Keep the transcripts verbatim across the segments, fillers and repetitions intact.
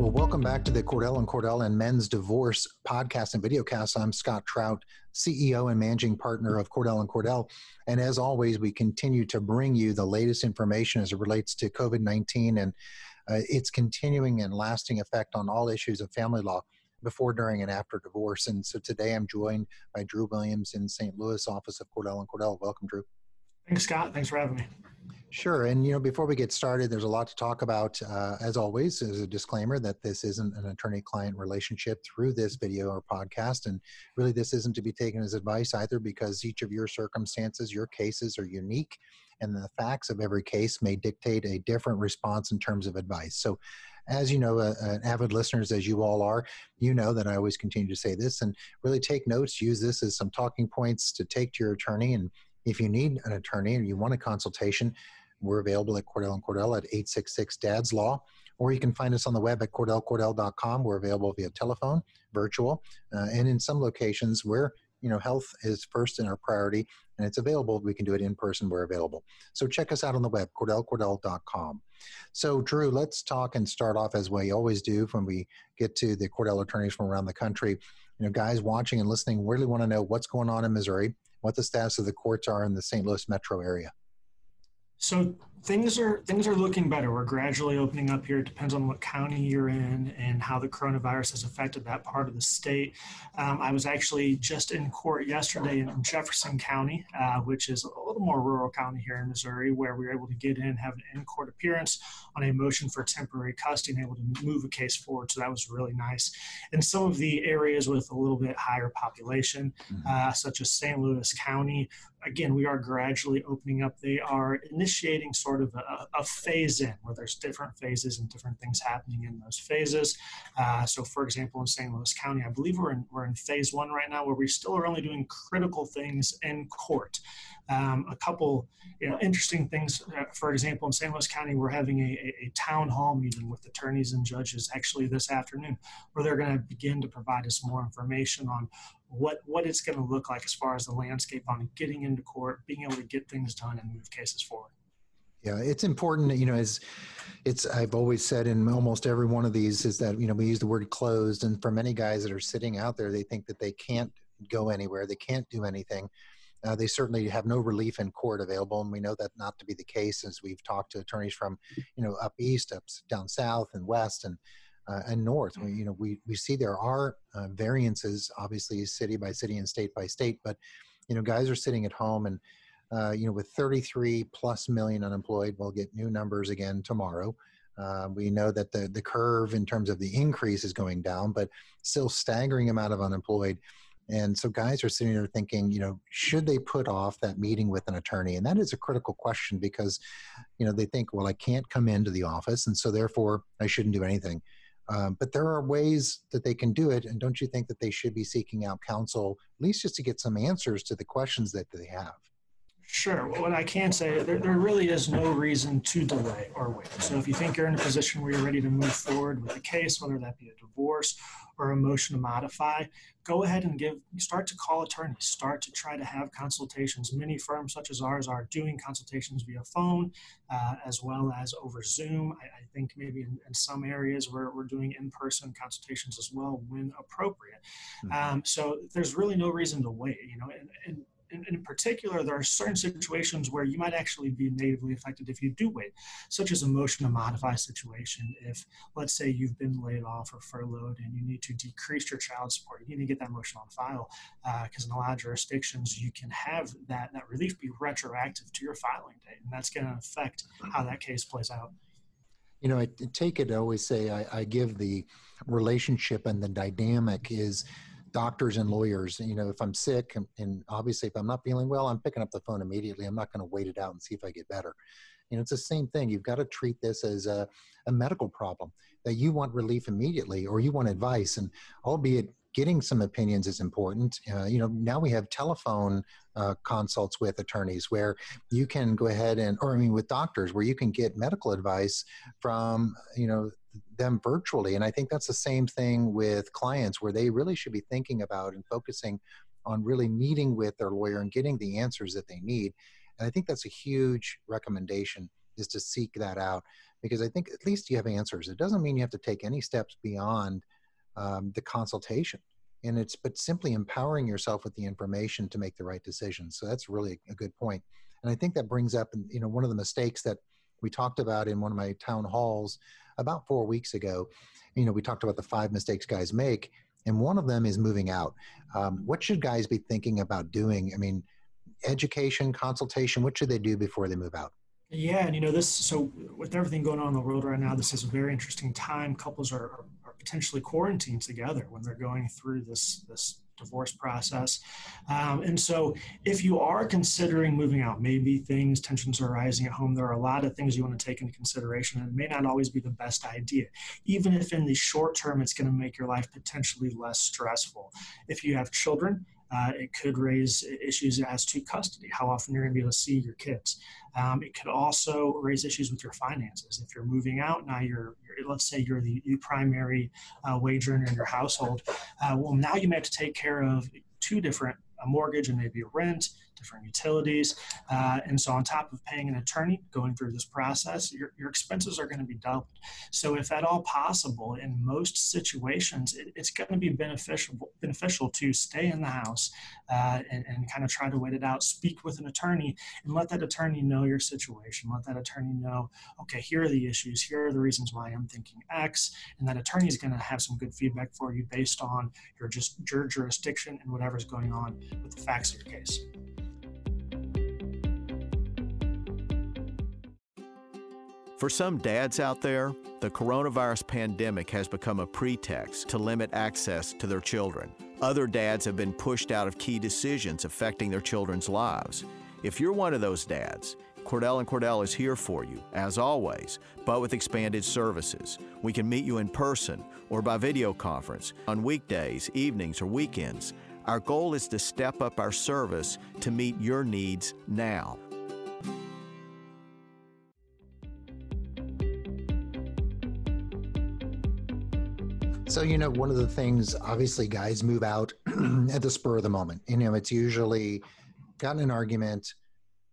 Well, welcome back to the Cordell and Cordell and Men's Divorce podcast and videocast. I'm Scott Trout, C E O and managing partner of Cordell and Cordell. And as always, we continue to bring you the latest information as it relates to COVID nineteen and uh, its continuing and lasting effect on all issues of family law before, during, and after divorce. And so today I'm joined by Drew Williams in Saint Louis office of Cordell and Cordell. Welcome, Drew. Thanks, Scott. Thanks for having me. Sure. And, you know, before we get started, there's a lot to talk about. Uh, as always, there's a disclaimer that this isn't an attorney-client relationship through this video or podcast. And really, this isn't to be taken as advice either, because each of your circumstances, your cases are unique, and the facts of every case may dictate a different response in terms of advice. So, as you know, uh, uh, avid listeners, as you all are, you know that I always continue to say this, and really take notes, use this as some talking points to take to your attorney. And if you need an attorney and you want a consultation, we're available at Cordell and Cordell at eight six six, dads law, or you can find us on the web at cordell cordell dot com. We're available via telephone, virtual, uh, and in some locations where, you know, health is first in our priority, and it's available. We can do it in person. We're available. So check us out on the web, cordell cordell dot com. So, Drew, let's talk and start off as we always do when we get to the Cordell attorneys from around the country. You know, guys watching and listening really want to know what's going on in Missouri, what the status of the courts are in the Saint Louis metro area. So things are things are looking better. We're gradually opening up here. It depends on what county you're in and how the coronavirus has affected that part of the state. Um, I was actually just in court yesterday in Jefferson County, uh, which is a little more rural county here in Missouri, where we were able to get in, have an in-court appearance on a motion for temporary custody and able to move a case forward. So that was really nice. And some of the areas with a little bit higher population, uh, such as Saint Louis County, again, we are gradually opening up. They are initiating sort of a, a phase in where there's different phases and different things happening in those phases. Uh, so, for example, in Saint Louis County, I believe we're in, we're in phase one right now, where we still are only doing critical things in court. Um, a couple you know, interesting things, uh, for example, in Saint Louis County, we're having a, a town hall meeting with attorneys and judges actually this afternoon, where they're going to begin to provide us more information on what what it's going to look like as far as the landscape on getting into court, being able to get things done and move cases forward. Yeah, it's important, you know, as it's, I've always said in almost every one of these is that, you know, we use the word closed. And for many guys that are sitting out there, they think that they can't go anywhere. They can't do anything. Uh, they certainly have no relief in court available, and we know that not to be the case, as we've talked to attorneys from, you know, up east, up down south and west and uh, and north. We, you know, we, we see there are uh, variances, obviously, city by city and state by state. But, you know, guys are sitting at home and, uh, you know, with thirty-three plus million unemployed, we'll get new numbers again tomorrow. Uh, we know that the, the curve in terms of the increase is going down, but still staggering amount of unemployed. And so guys are sitting there thinking, you know, should they put off that meeting with an attorney? And that is a critical question, because, you know, they think, well, I can't come into the office, and so therefore I shouldn't do anything. Um, but there are ways that they can do it. And don't you think that they should be seeking out counsel, at least just to get some answers to the questions that they have? Sure. Well, what I can say, there, there really is no reason to delay or wait. So if you think you're in a position where you're ready to move forward with a case, whether that be a divorce or a motion to modify, go ahead and give. Start to call attorneys. Start to try to have consultations. Many firms such as ours are doing consultations via phone uh, as well as over Zoom. I, I think maybe in, in some areas where we're doing in-person consultations as well when appropriate. Mm-hmm. Um, so there's really no reason to wait, you know, and, and In, in particular, there are certain situations where you might actually be negatively affected if you do wait, such as a motion to modify situation. If, let's say, you've been laid off or furloughed and you need to decrease your child support, you need to get that motion on file, because uh, in a lot of jurisdictions, you can have that, that relief be retroactive to your filing date, and that's going to affect how that case plays out. You know, I take it, I always say, I, I give the relationship, and the dynamic is doctors and lawyers. You know, if I'm sick, and, and obviously if I'm not feeling well, I'm picking up the phone immediately. I'm not going to wait it out and see if I get better. You know, it's the same thing. You've got to treat this as a, a medical problem, that you want relief immediately or you want advice. And albeit getting some opinions is important. Uh, you know, now we have telephone uh, consults with attorneys where you can go ahead and, or I mean with doctors, where you can get medical advice from, you know, them virtually. And I think that's the same thing with clients, where they really should be thinking about and focusing on really meeting with their lawyer and getting the answers that they need. And I think that's a huge recommendation, is to seek that out. because I think at least you have answers. It doesn't mean you have to take any steps beyond um, the consultation. And it's, but simply empowering yourself with the information to make the right decisions. So that's really a good point. And I think that brings up, you know, one of the mistakes that we talked about in one of my town halls about four weeks ago. You know, we talked about the five mistakes guys make, and one of them is moving out. Um, what should guys be thinking about doing? I mean, education, consultation, what should they do before they move out? Yeah, and you know, this, so with everything going on in the world right now, this is a very interesting time. Couples are, are, are potentially quarantined together when they're going through this this divorce process. Um, and so if you are considering moving out, maybe things, tensions are rising at home, there are a lot of things you want to take into consideration, and it may not always be the best idea. Even if in the short term, it's going to make your life potentially less stressful. If you have children, Uh, it could raise issues as to custody, how often you're going to be able to see your kids. Um, it could also raise issues with your finances. If you're moving out now, you're, you're let's say you're the, the primary uh, wage earner in your household. Uh, well, now you may have to take care of two different, a mortgage and maybe a rent, different utilities. Uh, and so on top of paying an attorney, going through this process, your, your expenses are going to be doubled. So if at all possible, in most situations, it, it's going to be beneficial beneficial to stay in the house uh, and, and kind of try to wait it out, speak with an attorney, and let that attorney know your situation. Let that attorney know, okay, here are the issues, here are the reasons why I'm thinking X, and that attorney is going to have some good feedback for you based on your, just, your jurisdiction and whatever's going on with the facts of your case. For some dads out there, the coronavirus pandemic has become a pretext to limit access to their children. Other dads have been pushed out of key decisions affecting their children's lives. If you're one of those dads, Cordell and Cordell is here for you, as always, but with expanded services. We can meet you in person or by video conference on weekdays, evenings, or weekends. Our goal is to step up our service to meet your needs now. So, you know, one of the things, obviously, guys move out at the spur of the moment. You know, it's usually gotten an argument.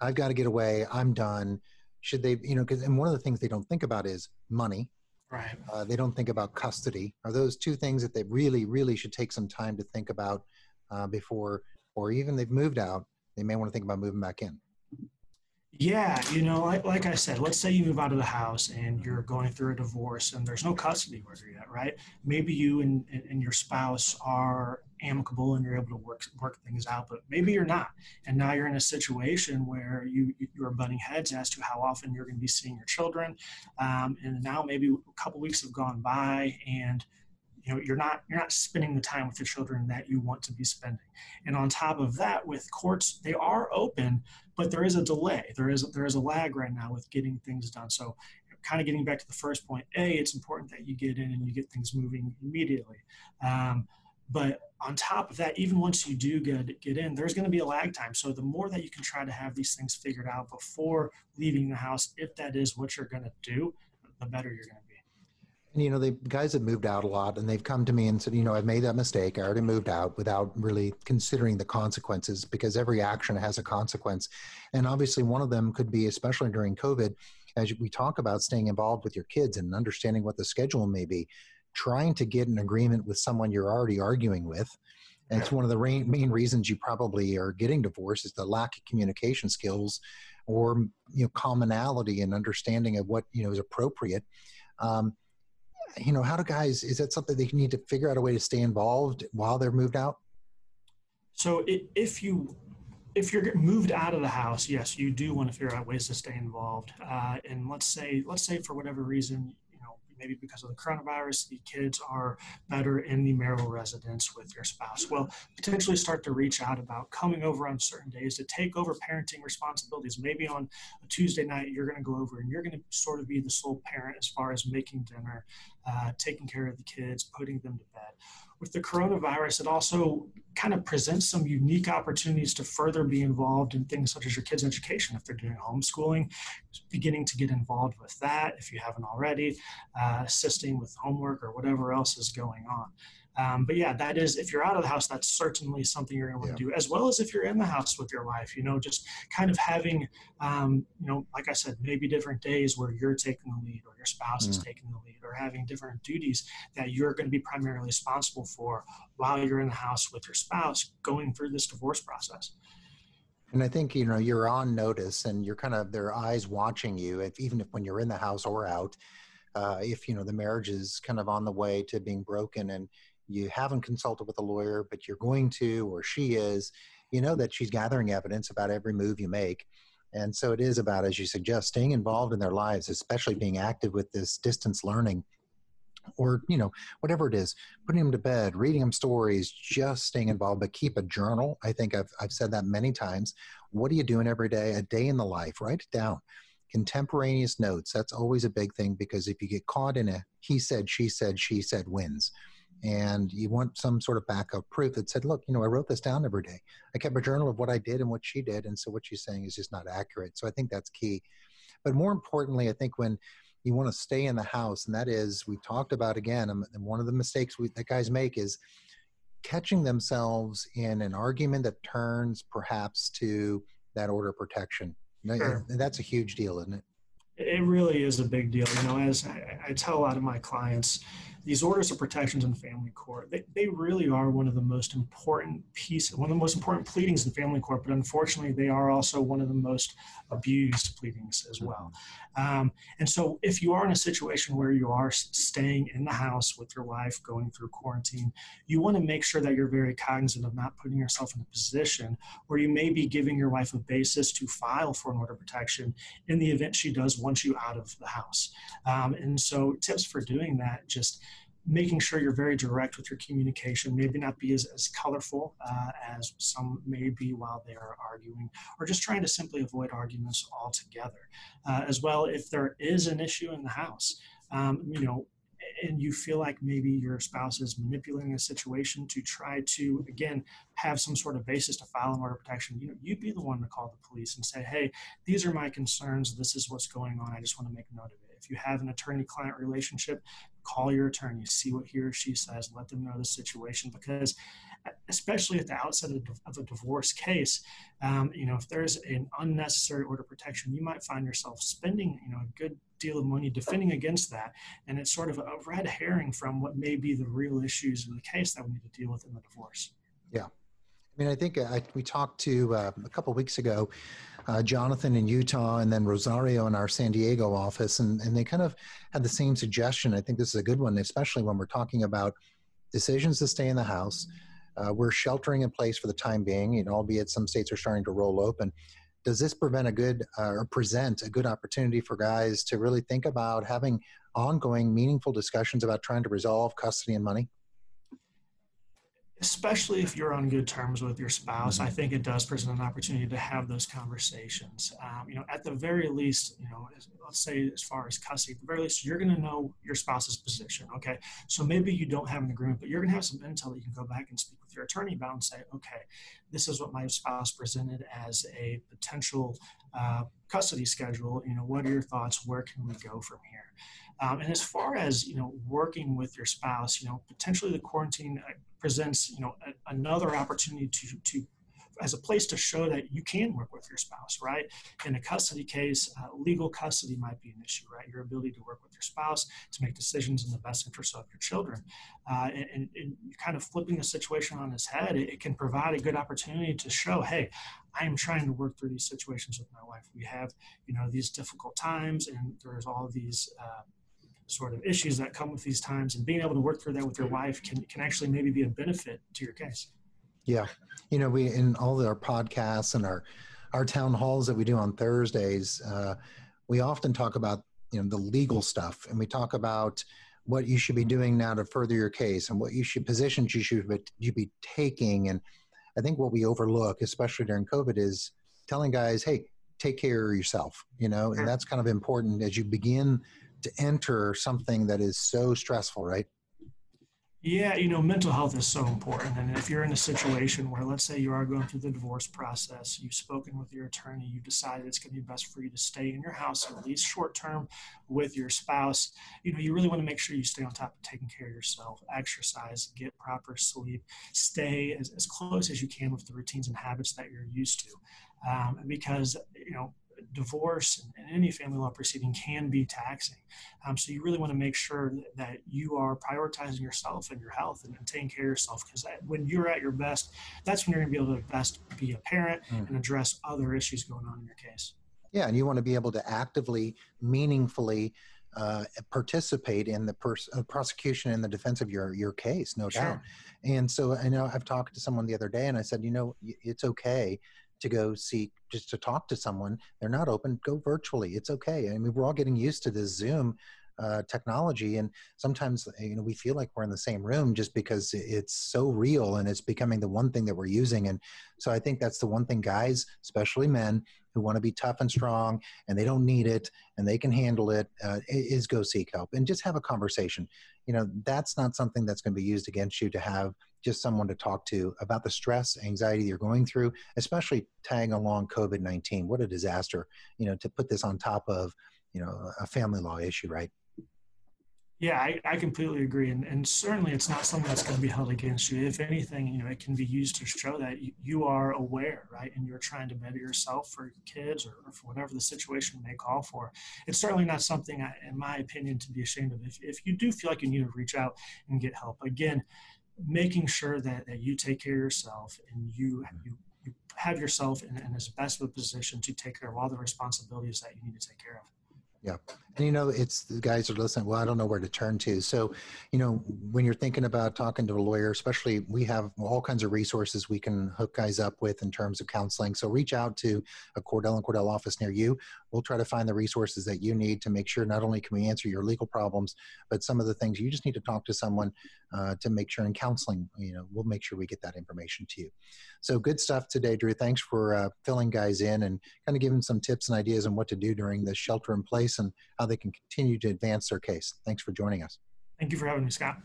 I've got to get away. I'm done. Should they, you know, because, and one of the things they don't think about is money. Right. Uh, they don't think about custody. Are those two things that they really, really should take some time to think about uh, before, or even they've moved out, they may want to think about moving back in. Yeah, you know, like, like I said, let's say you move out of the house and you're going through a divorce and there's no custody order yet, right? Maybe you and, and your spouse are amicable and you're able to work work things out, but maybe you're not. And now you're in a situation where you, you're butting heads as to how often you're going to be seeing your children. Um, and now maybe a couple weeks have gone by and you know, you're not you're not spending the time with your children that you want to be spending. And on top of that, with courts, they are open, but there is a delay. There is there is a lag right now with getting things done. So kind of getting back to the first point, A, it's important that you get in and you get things moving immediately. Um, but on top of that, even once you do get, get in, there's going to be a lag time. So the more that you can try to have these things figured out before leaving the house, if that is what you're going to do, the better you're going to be. And, you know, the guys have moved out a lot and they've come to me and said, you know, I've made that mistake. I already moved out without really considering the consequences, because every action has a consequence. And obviously one of them could be, especially during COVID, as we talk about staying involved with your kids and understanding what the schedule may be, trying to get an agreement with someone you're already arguing with. And it's one of the re- main reasons you probably are getting divorced, is the lack of communication skills or, you know, commonality and understanding of what, you know, is appropriate. Um, You know, how do guys, is that something they need to figure out a way to stay involved while they're moved out? So if you, if you're moved out of the house, yes, you do want to figure out ways to stay involved. Uh, and let's say, let's say for whatever reason, you know, maybe because of the coronavirus, the kids are better in the marital residence with your spouse. Well, potentially start to reach out about coming over on certain days to take over parenting responsibilities. Maybe on a Tuesday night, you're going to go over and you're going to sort of be the sole parent as far as making dinner, uh, taking care of the kids, putting them to bed. With the coronavirus, it also kind of presents some unique opportunities to further be involved in things such as your kids' education. If they're doing homeschooling, beginning to get involved with that if you haven't already, uh, assisting with homework or whatever else is going on. Um, but yeah, that is, if you're out of the house, that's certainly something you're going to want to do, as well as if you're in the house with your wife, you know, just kind of having, um, you know, like I said, maybe different days where you're taking the lead or your spouse mm. is taking the lead, or having different duties that you're going to be primarily responsible for while you're in the house with your spouse going through this divorce process. And I think, you know, you're on notice and you're kind of, their eyes watching you, if, even if when you're in the house or out, uh, if, you know, the marriage is kind of on the way to being broken and you haven't consulted with a lawyer, but you're going to, or she is, you know that she's gathering evidence about every move you make. And so it is about, as you suggest, staying involved in their lives, especially being active with this distance learning or, you know, whatever it is, putting them to bed, reading them stories, just staying involved, but keep a journal. I think I've, I've said that many times. What are you doing every day? A day in the life, write it down. Contemporaneous notes. That's always a big thing, because if you get caught in a, he said, she said, she said wins. And you want some sort of backup proof that said, look, you know, I wrote this down every day. I kept a journal of what I did and what she did. And so what she's saying is just not accurate. So I think that's key. But more importantly, I think when you want to stay in the house, and that is, we've talked about again, and one of the mistakes we, that guys make is catching themselves in an argument that turns perhaps to that order of protection. Sure. And that's a huge deal, isn't it? It really is a big deal. You know, as I, I tell a lot of my clients, these orders of protections in family court, they, they really are one of the most important pieces, one of the most important pleadings in family court, but unfortunately they are also one of the most abused pleadings as well. Um, and so if you are in a situation where you are staying in the house with your wife going through quarantine, you want to make sure that you're very cognizant of not putting yourself in a position where you may be giving your wife a basis to file for an order of protection in the event she does want you out of the house. Um, and so tips for doing that, just making sure you're very direct with your communication, maybe not be as, as colorful uh, as some may be while they are arguing, or just trying to simply avoid arguments altogether. Uh, as well, if there is an issue in the house, um, you know, and you feel like maybe your spouse is manipulating a situation to try to, again, have some sort of basis to file an order of protection, you know, you'd be the one to call the police and say, hey, these are my concerns. This is what's going on. I just want to make note of it. If you have an attorney-client relationship, call your attorney, see what he or she says, let them know the situation, because especially at the outset of a divorce case, um, you know, if there's an unnecessary order of protection, you might find yourself spending, you know, a good deal of money defending against that. And it's sort of a red herring from what may be the real issues in the case that we need to deal with in the divorce. Yeah. I mean, I think I, we talked to uh, a couple of weeks ago, uh, Jonathan in Utah and then Rosario in our San Diego office, and, and they kind of had the same suggestion. I think this is a good one, especially when we're talking about decisions to stay in the house. Uh, we're sheltering in place for the time being, you know, albeit some states are starting to roll open. Does this prevent a good uh, or present a good opportunity for guys to really think about having ongoing, meaningful discussions about trying to resolve custody and money? Especially if you're on good terms with your spouse, I think it does present an opportunity to have those conversations. Um, you know, at the very least, you know, let's say as far as custody, at the very least, you're going to know your spouse's position. Okay, so maybe you don't have an agreement, but you're going to have some intel that you can go back and speak with your attorney about and say, okay, this is what my spouse presented as a potential uh, custody schedule. You know, what are your thoughts? Where can we go from here? Um, and as far as, you know, working with your spouse, you know, potentially the quarantine presents, you know, a, another opportunity to, to, as a place to show that you can work with your spouse, right? In a custody case, uh, legal custody might be an issue, right? Your ability to work with your spouse to make decisions in the best interest of your children. Uh, and, and kind of flipping the situation on its head, it, it can provide a good opportunity to show, hey, I'm trying to work through these situations with my wife. We have, you know, these difficult times, and there's all these uh, sort of issues that come with these times, and being able to work through that with your wife can, can actually maybe be a benefit to your case. Yeah. You know, we, in all of our podcasts and our, our town halls that we do on Thursdays, uh, we often talk about, you know, the legal stuff, and we talk about what you should be doing now to further your case and what you should, positions you should be, you be taking. And I think what we overlook, especially during COVID, is telling guys, hey, take care of yourself, you know, and that's kind of important as you begin to enter something that is so stressful, right? Yeah, you know, mental health is so important. And if you're in a situation where, let's say you are going through the divorce process, you've spoken with your attorney, you decided it's going to be best for you to stay in your house, at least short term, with your spouse, you know, you really want to make sure you stay on top of taking care of yourself, exercise, get proper sleep, stay as, as close as you can with the routines and habits that you're used to. Um, because, you know, divorce and any family law proceeding can be taxing. Um, so you really want to make sure that you are prioritizing yourself and your health and, and taking care of yourself, because when you're at your best, that's when you're going to be able to best be a parent mm. and address other issues going on in your case. Yeah, and you want to be able to actively, meaningfully uh, participate in the pers- uh, prosecution and the defense of your, your case, no sure. doubt. And so I know I've talked to someone the other day and I said, you know, it's okay to go seek, just to talk to someone. They're not open, go virtually. It's okay. I mean, we're all getting used to this Zoom uh, technology. And sometimes, you know, we feel like we're in the same room just because it's so real and it's becoming the one thing that we're using. And so I think that's the one thing guys, especially men who want to be tough and strong and they don't need it and they can handle it, uh, is go seek help and just have a conversation. You know, that's not something that's going to be used against you, to have just someone to talk to about the stress, anxiety you're going through, especially tagging along COVID nineteen. What a disaster, you know, to put this on top of, you know, a family law issue, right? Yeah, I, I completely agree. And, and certainly it's not something that's going to be held against you. If anything, you know, it can be used to show that you, you are aware, right? And you're trying to better yourself for your kids or, or for whatever the situation may call for. It's certainly not something, I, in my opinion, to be ashamed of. If, if you do feel like you need to reach out and get help, again, making sure that, that you take care of yourself and you you, you have yourself in, in as best of a position to take care of all the responsibilities that you need to take care of. Yeah. And, you know, it's the guys are listening, well, I don't know where to turn to. So, you know, when you're thinking about talking to a lawyer, especially, we have all kinds of resources we can hook guys up with in terms of counseling. So reach out to a Cordell and Cordell office near you. We'll try to find the resources that you need to make sure not only can we answer your legal problems, but some of the things you just need to talk to someone uh, to make sure in counseling, you know, we'll make sure we get that information to you. So good stuff today, Drew. Thanks for uh, filling guys in and kind of giving some tips and ideas on what to do during the shelter in place and how they can continue to advance their case. Thanks for joining us. Thank you for having me, Scott.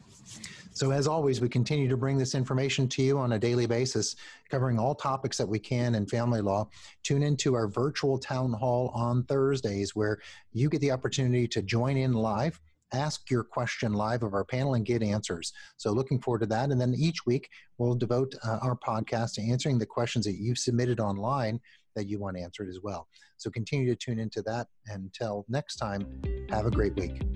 So as always, we continue to bring this information to you on a daily basis, covering all topics that we can in family law. Tune into our virtual town hall on Thursdays, where you get the opportunity to join in live, ask your question live of our panel, and get answers. So looking forward to that. And then each week, we'll devote uh, our podcast to answering the questions that you've submitted online that you want answered as well. So continue to tune into that. Until next time, have a great week.